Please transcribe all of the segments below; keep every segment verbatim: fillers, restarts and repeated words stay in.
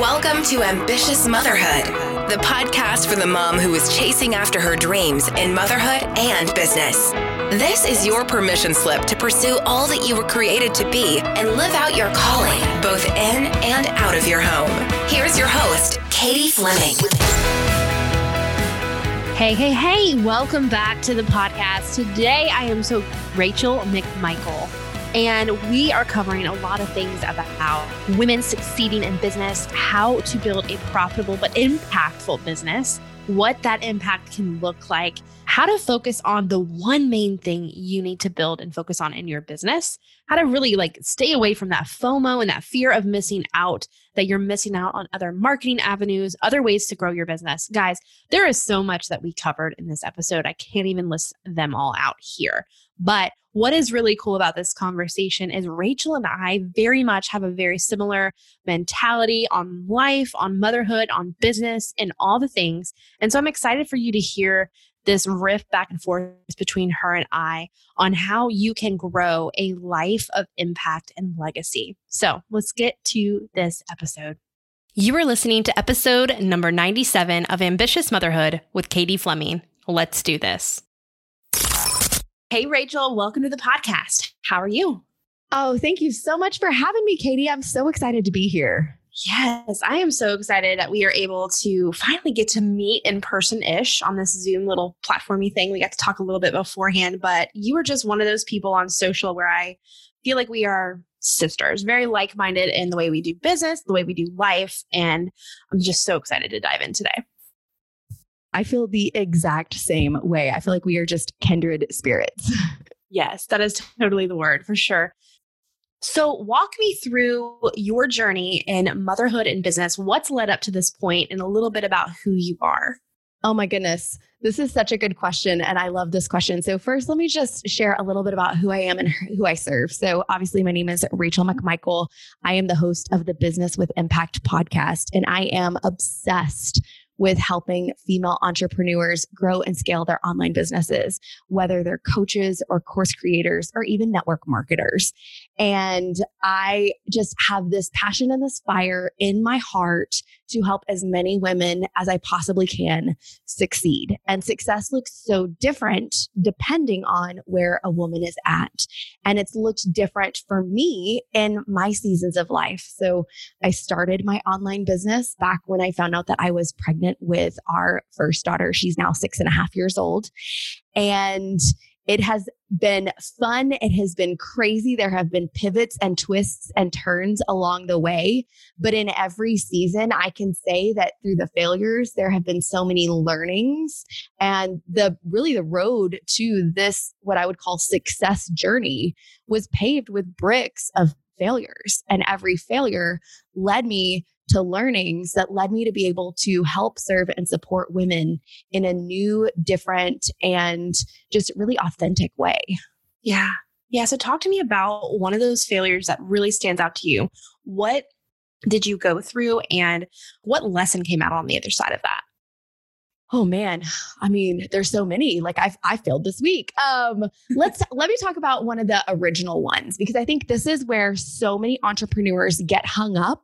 Welcome to Ambitious Motherhood, the podcast for the mom who is chasing after her dreams in motherhood and business. This is your permission slip to pursue all that you were created to be and live out your calling, both in and out of your home. Here's your host, Katie Fleming. Hey, hey, hey, welcome back to the podcast. Today, I am so Rachel McMichael. And we are covering a lot of things about women succeeding in business, how to build a profitable but impactful business, what that impact can look like, how to focus on the one main thing you need to build and focus on in your business, how to really like stay away from that FOMO and that fear of missing out, that you're missing out on other marketing avenues, other ways to grow your business. Guys, there is so much that we covered in this episode. I can't even list them all out here. But what is really cool about this conversation is Rachel and I very much have a very similar mentality on life, on motherhood, on business, and all the things. And so I'm excited for you to hear this riff back and forth between her and I on how you can grow a life of impact and legacy. So let's get to this episode. You are listening to episode number ninety-seven of Ambitious Motherhood with Katie Fleming. Let's do this. Hey, Rachel, welcome to the podcast. How are you? Oh, thank you so much for having me, Katie. I'm so excited to be here. Yes, I am so excited that we are able to finally get to meet in person-ish on this Zoom little platformy thing. We got to talk a little bit beforehand, but you were just one of those people on social where I feel like we are sisters, very like-minded in the way we do business, the way we do life, and I'm just so excited to dive in today. I feel the exact same way. I feel like we are just kindred spirits. Yes, that is totally the word for sure. So walk me through your journey in motherhood and business. What's led up to this point and a little bit about who you are? Oh my goodness. This is such a good question. And I love this question. So first, let me just share a little bit about who I am and who I serve. So obviously, my name is Rachel McMichael. I am the host of the Business with Impact podcast, and I am obsessed with helping female entrepreneurs grow and scale their online businesses, whether they're coaches or course creators or even network marketers. And I just have this passion and this fire in my heart to help as many women as I possibly can succeed. And success looks so different depending on where a woman is at. And it's looked different for me in my seasons of life. So I started my online business back when I found out that I was pregnant with our first daughter. She's now six and a half years old. And it has been fun. It has been crazy. There have been pivots and twists and turns along the way. But in every season, I can say that through the failures, there have been so many learnings. And the really the road to this, what I would call success journey, was paved with bricks of failures. And every failure led me to learnings that led me to be able to help serve and support women in a new, different, and just really authentic way. Yeah. Yeah. So talk to me about one of those failures that really stands out to you. What did you go through and what lesson came out on the other side of that? Oh man. I mean, there's so many, like I've, I failed this week. Um, let's, let me talk about one of the original ones, because I think this is where so many entrepreneurs get hung up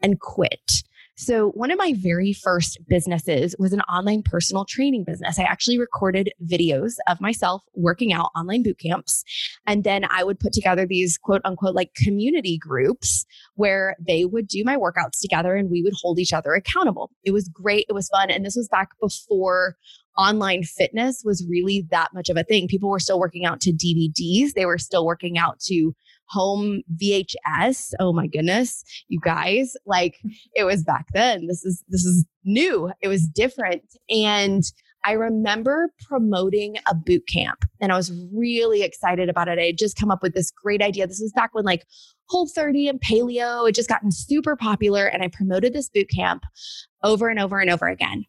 and quit. So one of my very first businesses was an online personal training business. I actually recorded videos of myself working out, online boot camps. And then I would put together these quote unquote like community groups where they would do my workouts together and we would hold each other accountable. It was great. It was fun. And this was back before online fitness was really that much of a thing. People were still working out to D V Ds. They were still working out to home V H S. Oh my goodness, you guys, like it was back then. This is, this is new. It was different. And I remember promoting a boot camp and I was really excited about it. I had just come up with this great idea. This was back when like Whole thirty and Paleo had just gotten super popular. And I promoted this boot camp over and over and over again.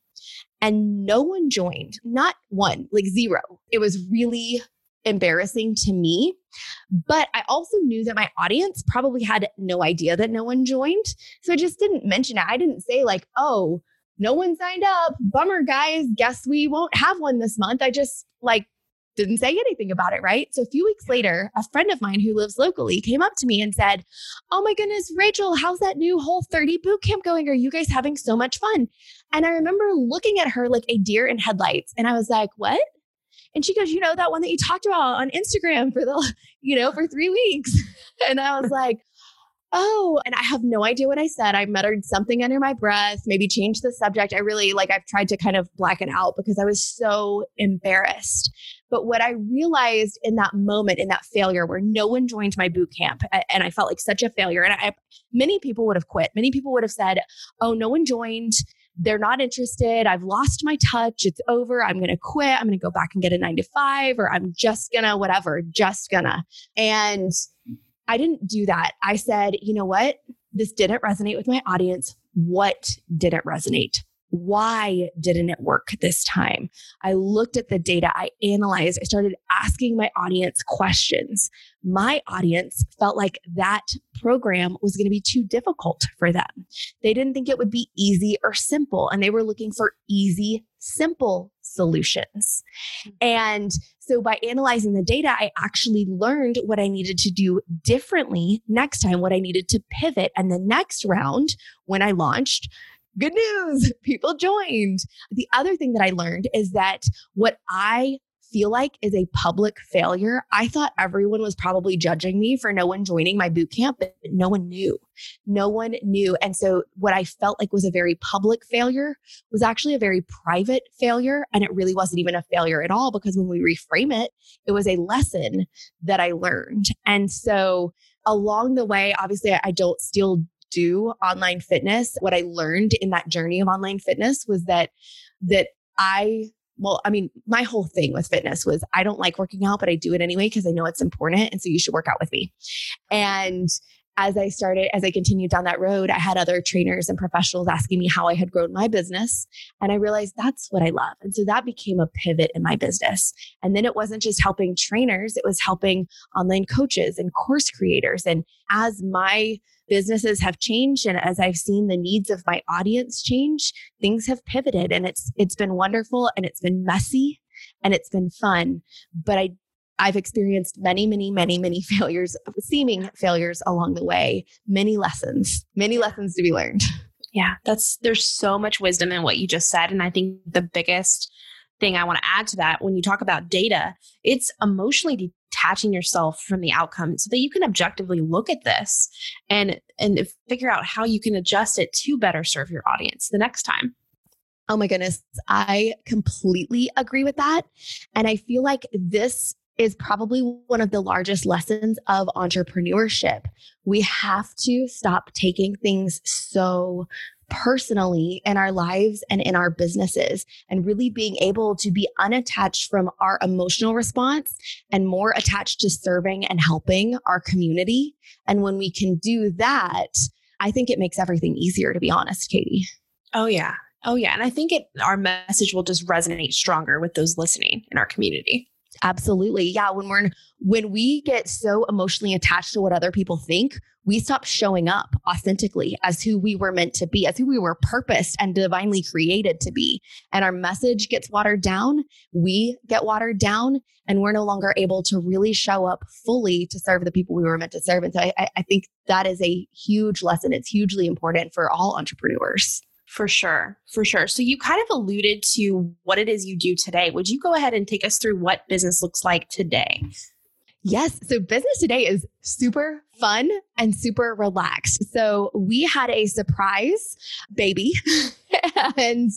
And no one joined, not one, like zero. It was really embarrassing to me. But I also knew that my audience probably had no idea that no one joined. So I just didn't mention it. I didn't say like, oh, no one signed up. Bummer, guys. Guess we won't have one this month. I just like didn't say anything about it, right? So a few weeks later, a friend of mine who lives locally came up to me and said, "Oh my goodness, Rachel, how's that new Whole thirty bootcamp going? Are you guys having so much fun?" And I remember looking at her like a deer in headlights. And I was like, "What?" And she goes, "You know, that one that you talked about on Instagram for the, you know, for three weeks. And I was like, "Oh," and I have no idea what I said. I muttered something under my breath, maybe changed the subject. I really like, I've tried to kind of black it out because I was so embarrassed. But what I realized in that moment, in that failure where no one joined my boot camp, and I felt like such a failure, and I, many people would have quit. Many people would have said, "Oh, no one joined. They're not interested. I've lost my touch. It's over. I'm going to quit. I'm going to go back and get a nine to five, or I'm just going to whatever, just gonna." And I didn't do that. I said, "You know what? This didn't resonate with my audience. What didn't resonate? Why didn't it work this time?" I looked at the data. I analyzed. I started asking my audience questions. My audience felt like that program was going to be too difficult for them. They didn't think it would be easy or simple, and they were looking for easy, simple solutions. And so by analyzing the data, I actually learned what I needed to do differently next time, what I needed to pivot. And the next round, when I launched, good news, people joined. The other thing that I learned is that what I feel like is a public failure, I thought everyone was probably judging me for no one joining my boot camp, but no one knew. No one knew. And so what I felt like was a very public failure was actually a very private failure. And it really wasn't even a failure at all, because when we reframe it, it was a lesson that I learned. And so along the way, obviously I don't still do online fitness. What I learned in that journey of online fitness was that, that I Well, I mean, my whole thing with fitness was I don't like working out, but I do it anyway because I know it's important. And so you should work out with me. And as I started, as I continued down that road, I had other trainers and professionals asking me how I had grown my business. And I realized that's what I love. And so that became a pivot in my business. And then it wasn't just helping trainers, it was helping online coaches and course creators. And as my businesses have changed, and as I've seen the needs of my audience change, things have pivoted, and it's it's been wonderful, and it's been messy, and it's been fun. But I I've experienced many, many, many, many failures, seeming failures along the way, many lessons, many lessons to be learned. Yeah, that's there's so much wisdom in what you just said, and I think the biggest thing I want to add to that, when you talk about data, it's emotionally de- detaching yourself from the outcome so that you can objectively look at this and, and figure out how you can adjust it to better serve your audience the next time. Oh my goodness. I completely agree with that. And I feel like this is probably one of the largest lessons of entrepreneurship. We have to stop taking things so personally in our lives and in our businesses, and really being able to be unattached from our emotional response and more attached to serving and helping our community. And when we can do that, I think it makes everything easier, to be honest, Katie. Oh yeah. Oh yeah. And I think it, our message will just resonate stronger with those listening in our community. Absolutely. Yeah. When we're, in, when we get so emotionally attached to what other people think, we stop showing up authentically as who we were meant to be, as who we were purposed and divinely created to be. And our message gets watered down. We get watered down, and we're no longer able to really show up fully to serve the people we were meant to serve. And so I, I think that is a huge lesson. It's hugely important for all entrepreneurs. For sure. For sure. So you kind of alluded to what it is you do today. Would you go ahead and take us through what business looks like today? Yes. So business today is super fun and super relaxed. So we had a surprise baby. And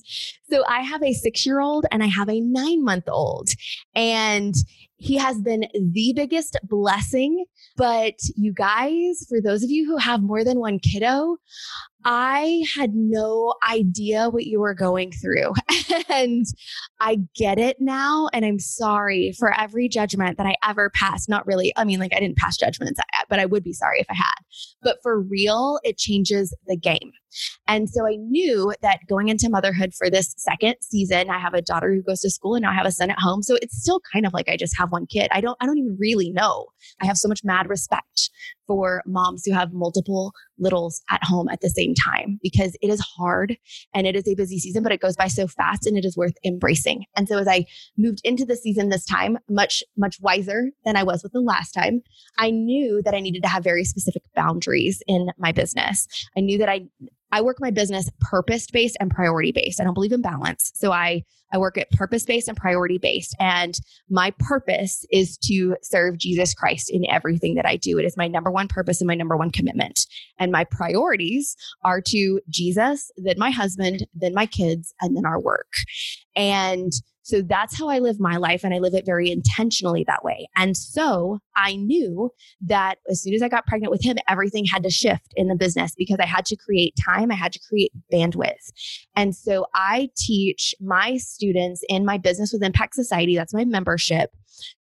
so I have a six-year-old and I have a nine-month-old. And he has been the biggest blessing. But you guys, for those of you who have more than one kiddo, I had no idea what you were going through. And I get it now. And I'm sorry for every judgment that I ever passed. Not really. I mean, like I didn't pass judgments, but I would be sorry if I had. But for real, it changes the game. And so I knew that going into motherhood for this second season, I have a daughter who goes to school and now I have a son at home. So it's still kind of like I just have one kid. I don't, I don't even really know. I have so much mad respect for moms who have multiple littles at home at the same time, because it is hard and it is a busy season, but it goes by so fast and it is worth embracing. And so as I moved into the season this time, much, much wiser than I was with the last time, I knew that I needed to have very specific boundaries in my business. I knew that I I work my business purpose-based and priority-based. I don't believe in balance. So I, I work at purpose-based and priority-based. And my purpose is to serve Jesus Christ in everything that I do. It is my number one purpose and my number one commitment. And my priorities are to Jesus, then my husband, then my kids, and then our work. And so that's how I live my life. And I live it very intentionally that way. And so I knew that as soon as I got pregnant with him, everything had to shift in the business because I had to create time. I had to create bandwidth. And so I teach my students in my Business with Impact Society, that's my membership,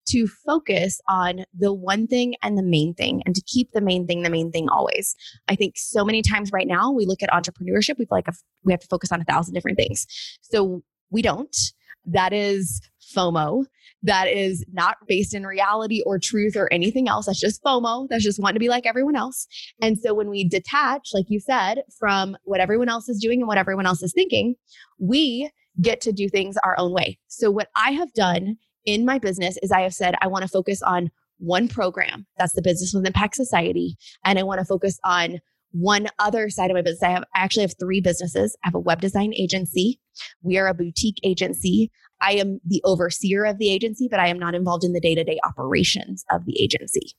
to focus on the one thing and the main thing and to keep the main thing, the main thing always. I think so many times right now we look at entrepreneurship, we feel like we have to focus on a thousand different things. So we don't. That is FOMO. That is not based in reality or truth or anything else. That's just FOMO. That's just wanting to be like everyone else. And so when we detach, like you said, from what everyone else is doing and what everyone else is thinking, we get to do things our own way. So what I have done in my business is I have said, I want to focus on one program. That's the Business with Impact Society. And I want to focus on one other side of my business. I have I actually have three businesses. I have a web design agency. We are a boutique agency. I am the overseer of the agency, but I am not involved in the day-to-day operations of the agency.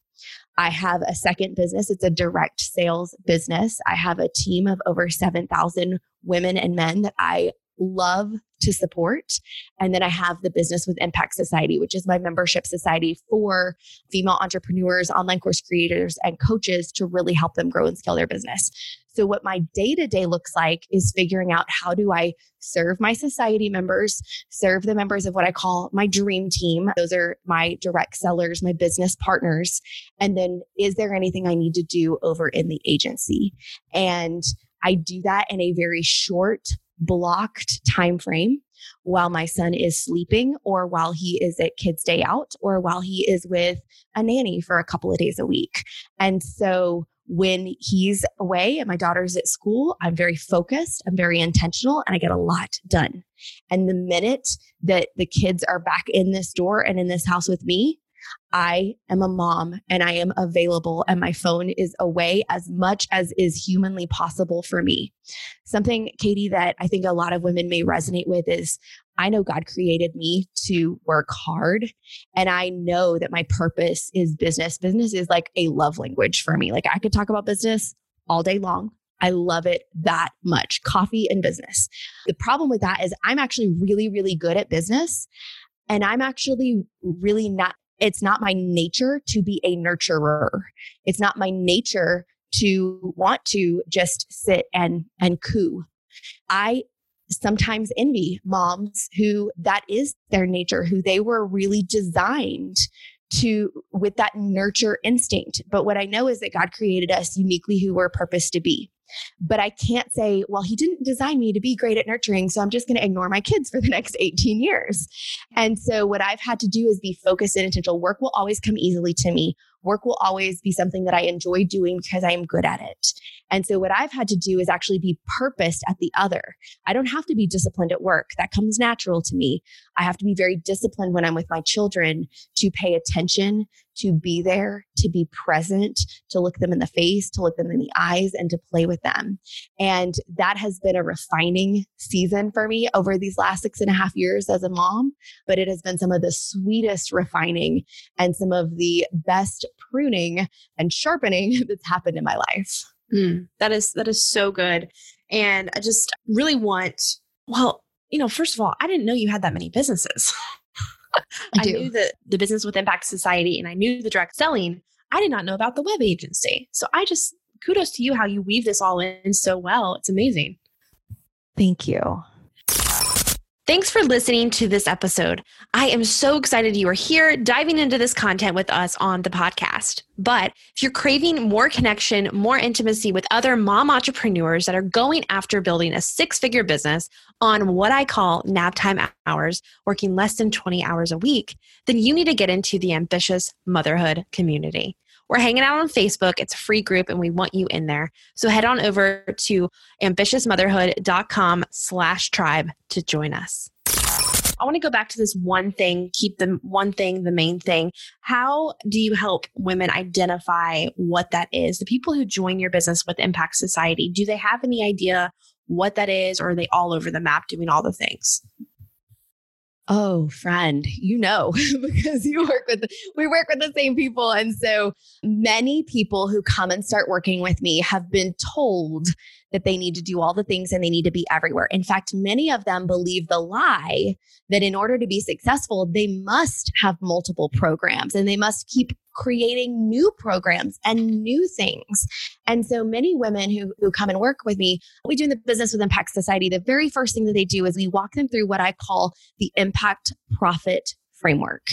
I have a second business. It's a direct sales business. I have a team of over seven thousand women and men that I love to support. And then I have the Business with Impact Society, which is my membership society for female entrepreneurs, online course creators, and coaches to really help them grow and scale their business. So what my day-to-day looks like is figuring out how do I serve my society members, serve the members of what I call my dream team. Those are my direct sellers, my business partners. And then is there anything I need to do over in the agency? And I do that in a very short blocked time frame while my son is sleeping or while he is at kids' day out or while he is with a nanny for a couple of days a week. And so when he's away and my daughter's at school, I'm very focused, I'm very intentional, and I get a lot done. And the minute that the kids are back in this door and in this house with me, I am a mom and I am available and my phone is away as much as is humanly possible for me. Something, Katie, that I think a lot of women may resonate with is I know God created me to work hard and I know that my purpose is business. Business is like a love language for me. Like I could talk about business all day long. I love it that much. Coffee and business. The problem with that is I'm actually really, really good at business and I'm actually really not. It's not my nature to be a nurturer. It's not my nature to want to just sit and, and coo. I sometimes envy moms who that is their nature, who they were really designed to with that nurture instinct. But what I know is that God created us uniquely who we're purposed to be. But I can't say, well, he didn't design me to be great at nurturing, so I'm just going to ignore my kids for the next eighteen years. And so what I've had to do is be focused and intentional. Work will always come easily to me. Work will always be something that I enjoy doing because I am good at it. And so what I've had to do is actually be purposed at the other. I don't have to be disciplined at work. That comes natural to me. I have to be very disciplined when I'm with my children to pay attention, to be there, to be present, to look them in the face, to look them in the eyes, and to play with them. And that has been a refining season for me over these last six and a half years as a mom, but it has been some of the sweetest refining and some of the best pruning and sharpening that's happened in my life. Mm, that is, that is so good. And I just really want, well, you know, first of all, I didn't know you had that many businesses. I, I knew the, the Business with Impact Society and I knew the direct selling. I did not know about the web agency. So I just, kudos to you, how you weave this all in so well. It's amazing. Thank you. Thanks for listening to this episode. I am so excited you are here diving into this content with us on the podcast. But if you're craving more connection, more intimacy with other mom entrepreneurs that are going after building a six-figure business on what I call nap time hours, working less than twenty hours a week, then you need to get into the Ambitious Motherhood community. We're hanging out on Facebook. It's a free group and we want you in there. So head on over to ambitious motherhood dot com slash tribe to join us. I want to go back to this one thing, keep the one thing, the main thing. How do you help women identify what that is? The people who join your Business with Impact Society, do they have any idea what that is, or are they all over the map doing all the things? Oh, friend, you know, because you work with, we work with the same people. And so many people who come and start working with me have been told that they need to do all the things and they need to be everywhere. In fact, many of them believe the lie that in order to be successful, they must have multiple programs and they must keep creating new programs and new things. And so many women who, who come and work with me, we do in the Business with Impact Society, the very first thing that they do is we walk them through what I call the impact profit framework.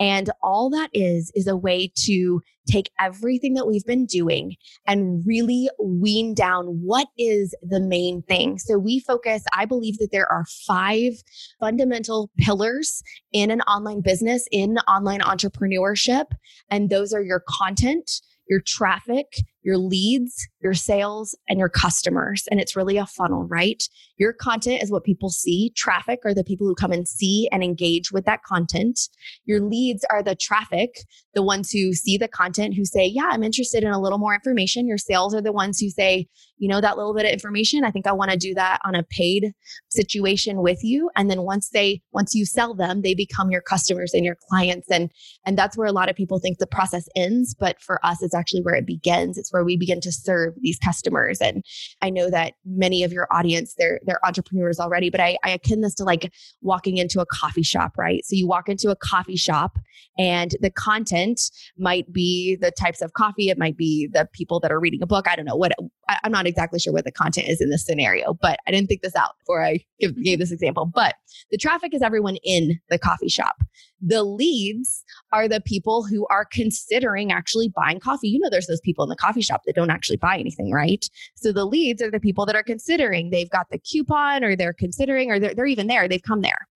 And all that is, is a way to take everything that we've been doing and really wean down what is the main thing. So we focus, I believe that there are five fundamental pillars in an online business, in online entrepreneurship. And those are your content, your traffic, your leads, your sales, and your customers. And it's really a funnel, right? Your content is what people see. Traffic are the people who come and see and engage with that content. Your leads are the traffic, the ones who see the content, who say, yeah, I'm interested in a little more information. Your sales are the ones who say, you know, that little bit of information, I think I want to do that on a paid situation with you. And then once they, once you sell them, they become your customers and your clients. And, and that's where a lot of people think the process ends. But for us, it's actually where it begins. It's where we begin to serve these customers. And I know that many of your audience, they're, they're entrepreneurs already, but I, I akin this to like walking into a coffee shop, right? So you walk into a coffee shop and the content might be the types of coffee. It might be the people that are reading a book. I don't know what, I, I'm not exactly sure what the content is in this scenario, but I didn't think this out before I give, gave this example. But the traffic is everyone in the coffee shop. The leads are the people who are considering actually buying coffee. You know, there's those people in the coffee shop that don't actually buy anything, right? So the leads are the people that are considering. They've got the coupon or they're considering, or they're, they're even there. They've come there.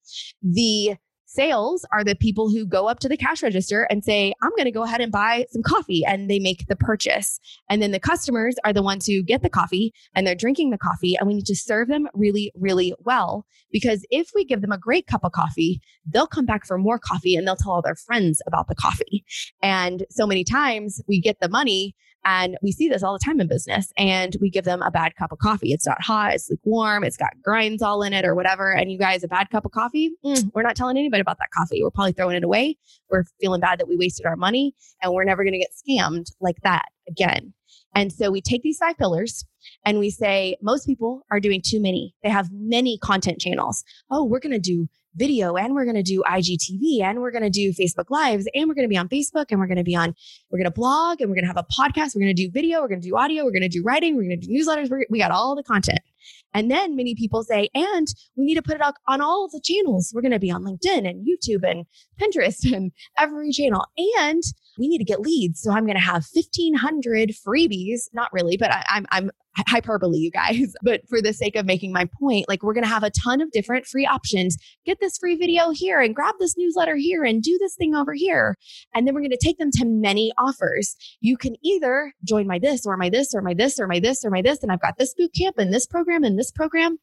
The sales are the people who go up to the cash register and say, I'm going to go ahead and buy some coffee, and they make the purchase. And then the customers are the ones who get the coffee and they're drinking the coffee, and we need to serve them really, really well, because if we give them a great cup of coffee, they'll come back for more coffee and they'll tell all their friends about the coffee. And so many times we get the money, and we see this all the time in business, and we give them a bad cup of coffee. It's not hot, it's lukewarm, it's got grinds all in it or whatever. And you guys, a bad cup of coffee, mm, we're not telling anybody about that coffee. We're probably throwing it away. We're feeling bad that we wasted our money, and we're never going to get scammed like that again. And so we take these five pillars and we say, most people are doing too many. They have many content channels. Oh, we're going to do video, and we're going to do I G T V, and we're going to do Facebook Lives, and we're going to be on Facebook, and we're going to be on, we're going to blog, and we're going to have a podcast. We're going to do video. We're going to do audio. We're going to do writing. We're going to do newsletters. We're, we got all the content. And then many people say, and we need to put it up on all the channels. We're going to be on LinkedIn and YouTube and Pinterest and every channel. And we need to get leads. So I'm going to have fifteen hundred freebies. Not really, but I, I'm, I'm hyperbole, you guys. But for the sake of making my point, like we're going to have a ton of different free options. Get this free video here and grab this newsletter here and do this thing over here. And then we're going to take them to many offers. You can either join my this or my this or my this or my this or my this. And I've got this boot camp and this program and this program.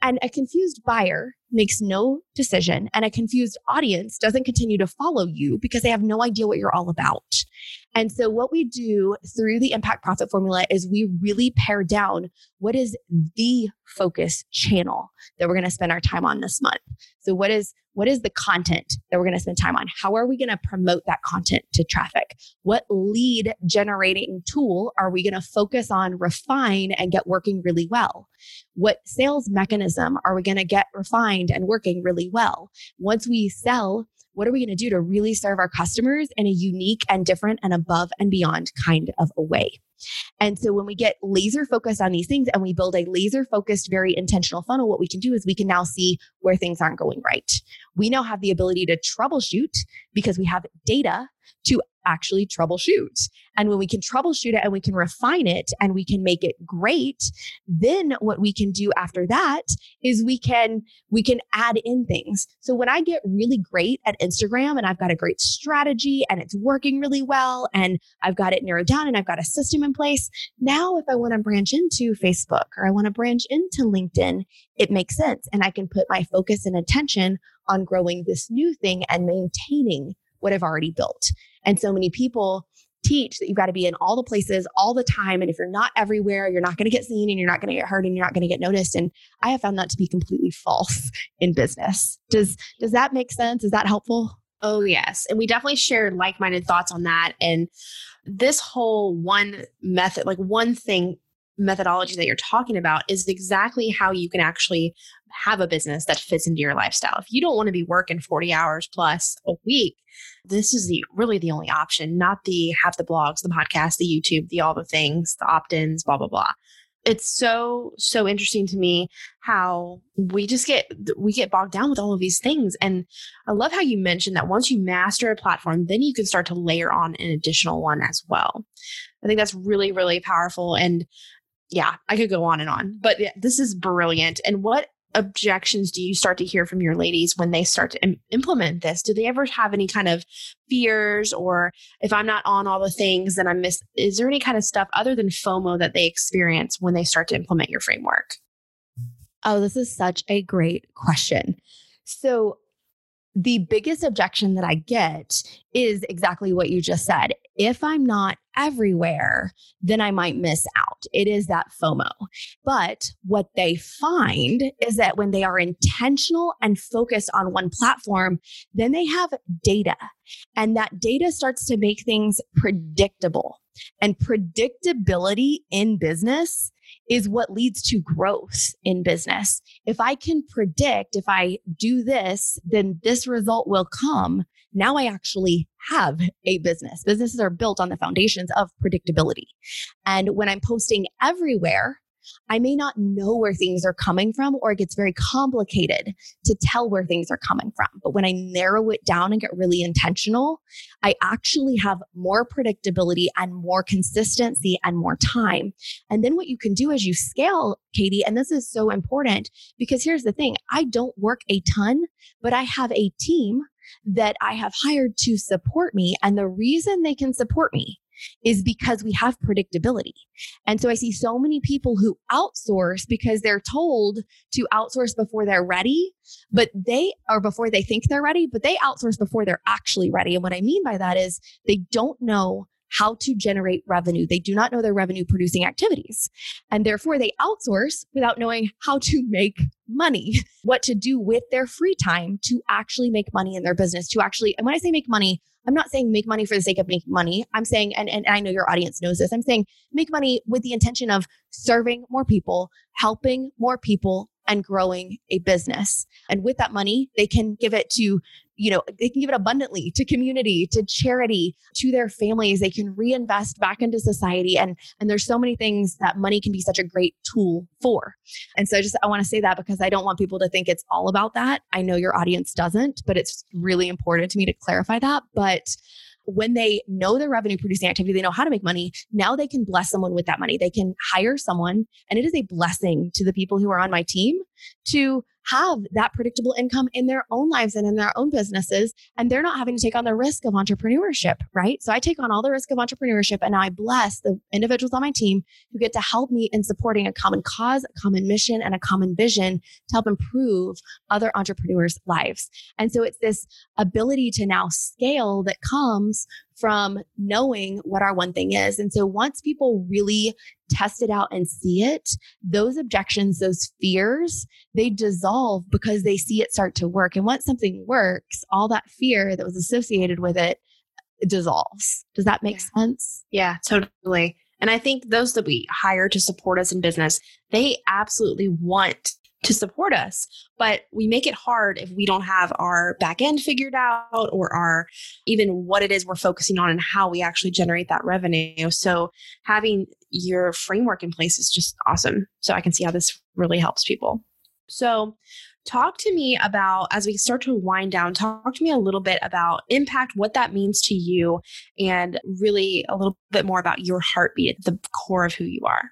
And a confused buyer makes no decision. And a confused audience doesn't continue to follow you because they have no idea what you're all about. And so what we do through the impact profit formula is we really pare down what is the focus channel that we're going to spend our time on this month. So what is what is the content that we're going to spend time on? How are we going to promote that content to traffic? What lead generating tool are we going to focus on, refine, and get working really well? What sales mechanism are we going to get refined and working really well? Once we sell, what are we going to do to really serve our customers in a unique and different and above and beyond kind of a way? And so when we get laser focused on these things and we build a laser focused, very intentional funnel, what we can do is we can now see where things aren't going right. We now have the ability to troubleshoot because we have data to actually troubleshoot. And when we can troubleshoot it and we can refine it and we can make it great, then what we can do after that is we can, we can add in things. So when I get really great at Instagram and I've got a great strategy and it's working really well and I've got it narrowed down and I've got a system in place. Now, if I want to branch into Facebook or I want to branch into LinkedIn, it makes sense. And I can put my focus and attention on growing this new thing and maintaining what I've already built. And so many people teach that you've got to be in all the places all the time. And if you're not everywhere, you're not going to get seen and you're not going to get heard and you're not going to get noticed. And I have found that to be completely false in business. Does, does that make sense? Is that helpful? Oh, yes. And we definitely shared like-minded thoughts on that. And this whole one method, like one thing methodology that you're talking about is exactly how you can actually have a business that fits into your lifestyle. If you don't want to be working forty hours plus a week, this is the really the only option, not the have the blogs, the podcast, the YouTube, the all the things, the opt-ins, blah, blah, blah. It's so, so interesting to me how we just get, we get bogged down with all of these things. And I love how you mentioned that once you master a platform, then you can start to layer on an additional one as well. I think that's really, really powerful. And yeah, I could go on and on, but this is brilliant. And what objections do you start to hear from your ladies when they start to im- implement this? Do they ever have any kind of fears or if I'm not on all the things then I miss, is there any kind of stuff other than FOMO that they experience when they start to implement your framework? Oh, this is such a great question. So the biggest objection that I get is exactly what you just said. If I'm not everywhere, then I might miss out. It is that FOMO. But what they find is that when they are intentional and focused on one platform, then they have data. And that data starts to make things predictable. And predictability in business is what leads to growth in business. If I can predict, if I do this, then this result will come. Now I actually have a business. Businesses are built on the foundations of predictability. And when I'm posting everywhere, I may not know where things are coming from, or it gets very complicated to tell where things are coming from. But when I narrow it down and get really intentional, I actually have more predictability and more consistency and more time. And then what you can do as you scale, Katie, and this is so important because here's the thing, I don't work a ton, but I have a team that I have hired to support me. And the reason they can support me is because we have predictability. And so I see so many people who outsource because they're told to outsource before they're ready, but they or before they think they're ready, but they outsource before they're actually ready. And what I mean by that is they don't know how to generate revenue. They do not know their revenue producing activities. And therefore they outsource without knowing how to make money, what to do with their free time to actually make money in their business, to actually, and when I say make money, I'm not saying make money for the sake of making money. I'm saying, and, and I know your audience knows this, I'm saying make money with the intention of serving more people, helping more people, and growing a business. And with that money, they can give it to, you know, they can give it abundantly to community, to charity, to their families. They can reinvest back into society. And, and there's so many things that money can be such a great tool for. And so just, I want to say that because I don't want people to think it's all about that. I know your audience doesn't, but it's really important to me to clarify that. But when they know their revenue producing activity, they know how to make money. Now they can bless someone with that money. They can hire someone. And it is a blessing to the people who are on my team to have that predictable income in their own lives and in their own businesses. And they're not having to take on the risk of entrepreneurship, right? So I take on all the risk of entrepreneurship and I bless the individuals on my team who get to help me in supporting a common cause, a common mission, and a common vision to help improve other entrepreneurs' lives. And so it's this ability to now scale that comes from knowing what our one thing is. And so once people really test it out and see it, those objections, those fears, they dissolve because they see it start to work. And once something works, all that fear that was associated with it, it dissolves. Does that make yeah. sense? Yeah, totally. And I think those that we hire to support us in business, they absolutely want to support us, but we make it hard if we don't have our back end figured out or our even what it is we're focusing on and how we actually generate that revenue. So having your framework in place is just awesome. So I can see how this really helps people. So Talk to me about, as we start to wind down, talk to me a little bit about impact, what that means to you, and really a little bit more about your heartbeat at the core of who you are.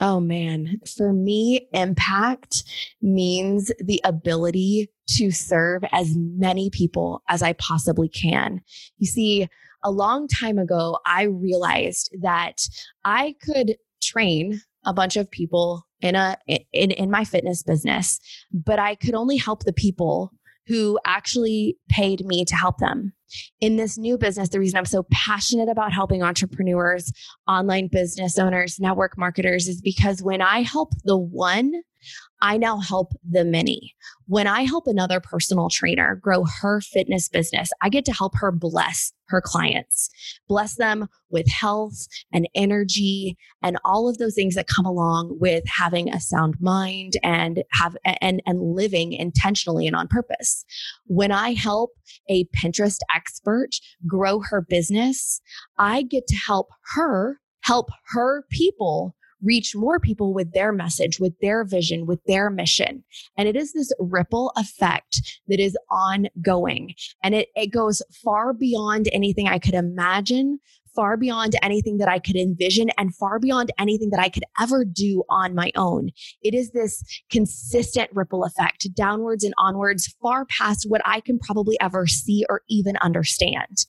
Oh man, for me, impact means the ability to serve as many people as I possibly can. You see, a long time ago, I realized that I could train a bunch of people in a in, in my fitness business, but I could only help the people who actually paid me to help them. In this new business, the reason I'm so passionate about helping entrepreneurs, online business owners, network marketers is because when I help the one, I now help the many. When I help another personal trainer grow her fitness business, I get to help her bless her clients, bless them with health and energy and all of those things that come along with having a sound mind and have and, and living intentionally and on purpose. When I help a Pinterest expert grow her business, I get to help her help her people reach more people with their message, with their vision, with their mission. And it is this ripple effect that is ongoing. And it, it goes far beyond anything I could imagine, far beyond anything that I could envision, and far beyond anything that I could ever do on my own. It is this consistent ripple effect, downwards and onwards, far past what I can probably ever see or even understand.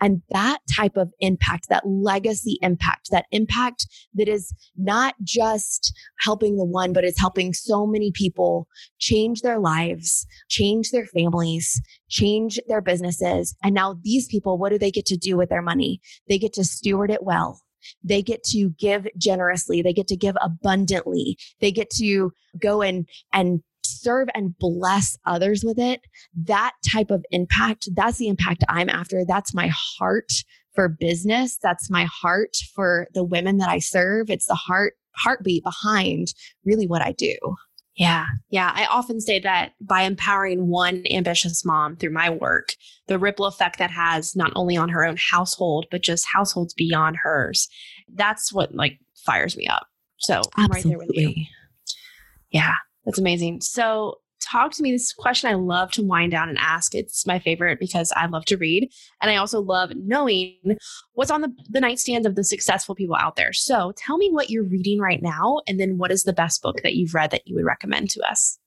And that type of impact, that legacy impact, that impact that is not just helping the one, but it's helping so many people change their lives, change their families, change their businesses. And now these people, what do they get to do with their money? They get to steward it well. They get to give generously. They get to give abundantly. They get to go and, and serve and bless others with it. That type of impact, that's the impact I'm after. That's my heart for business. That's my heart for the women that I serve. It's the heart heartbeat behind really what I do. Yeah. Yeah. I often say that by empowering one ambitious mom through my work, the ripple effect that has not only on her own household, but just households beyond hers, that's what like fires me up. So I'm Absolutely. right there with you. Yeah. That's amazing. So talk to me. This question I love to wind down and ask. It's my favorite because I love to read. And I also love knowing what's on the, the nightstands of the successful people out there. So tell me what you're reading right now. And then what is the best book that you've read that you would recommend to us?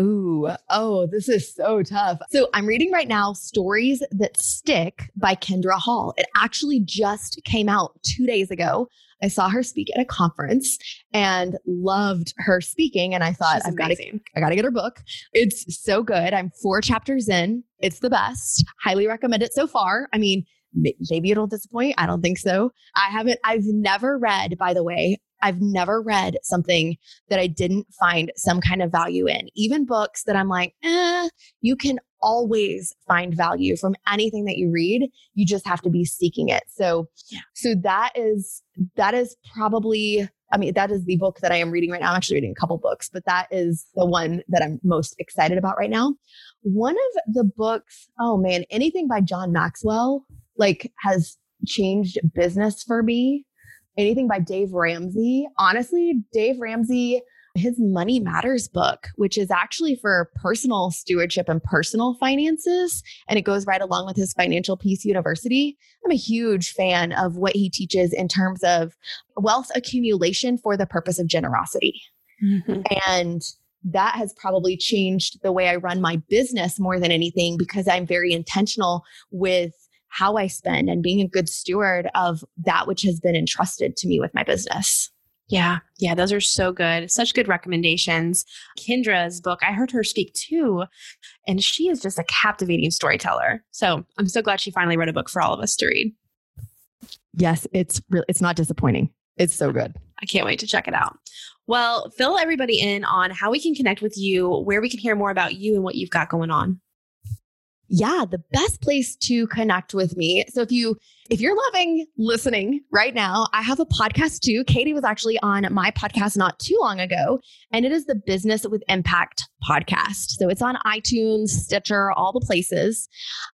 Ooh, oh, this is so tough. So I'm reading right now Stories That Stick by Kendra Hall. It actually just came out two days ago. I saw her speak at a conference and loved her speaking. And I thought, I've got to, I got to get her book. It's so good. I'm four chapters in. It's the best. Highly recommend it so far. I mean, maybe it'll disappoint. I don't think so. I haven't, I've never read, by the way, I've never read something that I didn't find some kind of value in. Even books that I'm like, eh, you can always find value from anything that you read. You just have to be seeking it. So, so that is, that is probably, I mean, that is the book that I am reading right now. I'm actually reading a couple books, but that is the one that I'm most excited about right now. One of the books, oh man, anything by John Maxwell, like has changed business for me. Anything by Dave Ramsey. Honestly, Dave Ramsey, his Money Matters book, which is actually for personal stewardship and personal finances. And it goes right along with his Financial Peace University. I'm a huge fan of what he teaches in terms of wealth accumulation for the purpose of generosity. Mm-hmm. And that has probably changed the way I run my business more than anything, because I'm very intentional with how I spend and being a good steward of that which has been entrusted to me with my business. Yeah. Yeah. Those are so good. Such good recommendations. Kendra's book, I heard her speak too, and she is just a captivating storyteller. So I'm so glad she finally wrote a book for all of us to read. Yes. It's really, it's not disappointing. It's so good. I can't wait to check it out. Well, fill everybody in on how we can connect with you, where we can hear more about you and what you've got going on. Yeah, the best place to connect with me. So if you If you're loving listening right now, I have a podcast too. Katie was actually on my podcast not too long ago, and it is the Business with Impact podcast. So it's on iTunes, Stitcher, all the places.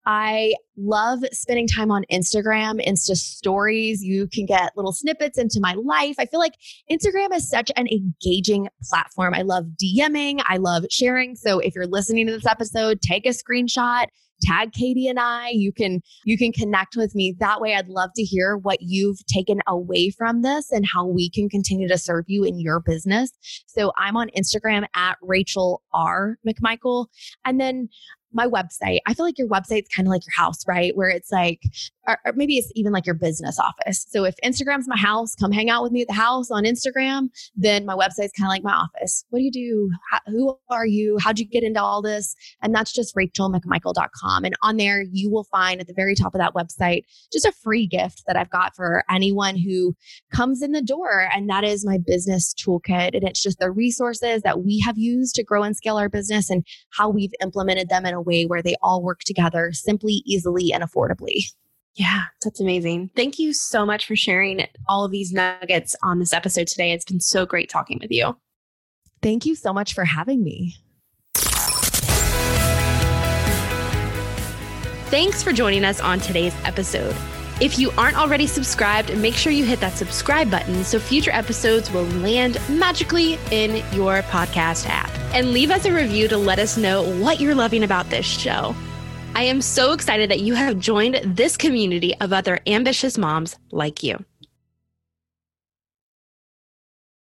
I love spending time on Instagram, Insta stories. You can get little snippets into my life. I feel like Instagram is such an engaging platform. I love DMing. I love sharing. So if you're listening to this episode, take a screenshot. Tag Katie and I, you can, you can connect with me that way. I'd love to hear what you've taken away from this and how we can continue to serve you in your business. So I'm on Instagram at Rachel R. McMichael. And then my website, I feel like your website's kind of like your house, right? Where it's like, or maybe it's even like your business office. So if Instagram's my house, come hang out with me at the house on Instagram, then my website's kind of like my office. What do you do? How, who are you? How'd you get into all this? And that's just rachel mcmichael dot com. And on there, you will find at the very top of that website, just a free gift that I've got for anyone who comes in the door. And that is my business toolkit. And it's just the resources that we have used to grow and scale our business and how we've implemented them in a way where they all work together simply, easily, and affordably. Yeah, that's amazing. Thank you so much for sharing all of these nuggets on this episode today. It's been so great talking with you. Thank you so much for having me. Thanks for joining us on today's episode. If you aren't already subscribed, make sure you hit that subscribe button so future episodes will land magically in your podcast app. And leave us a review to let us know what you're loving about this show. I am so excited that you have joined this community of other ambitious moms like you.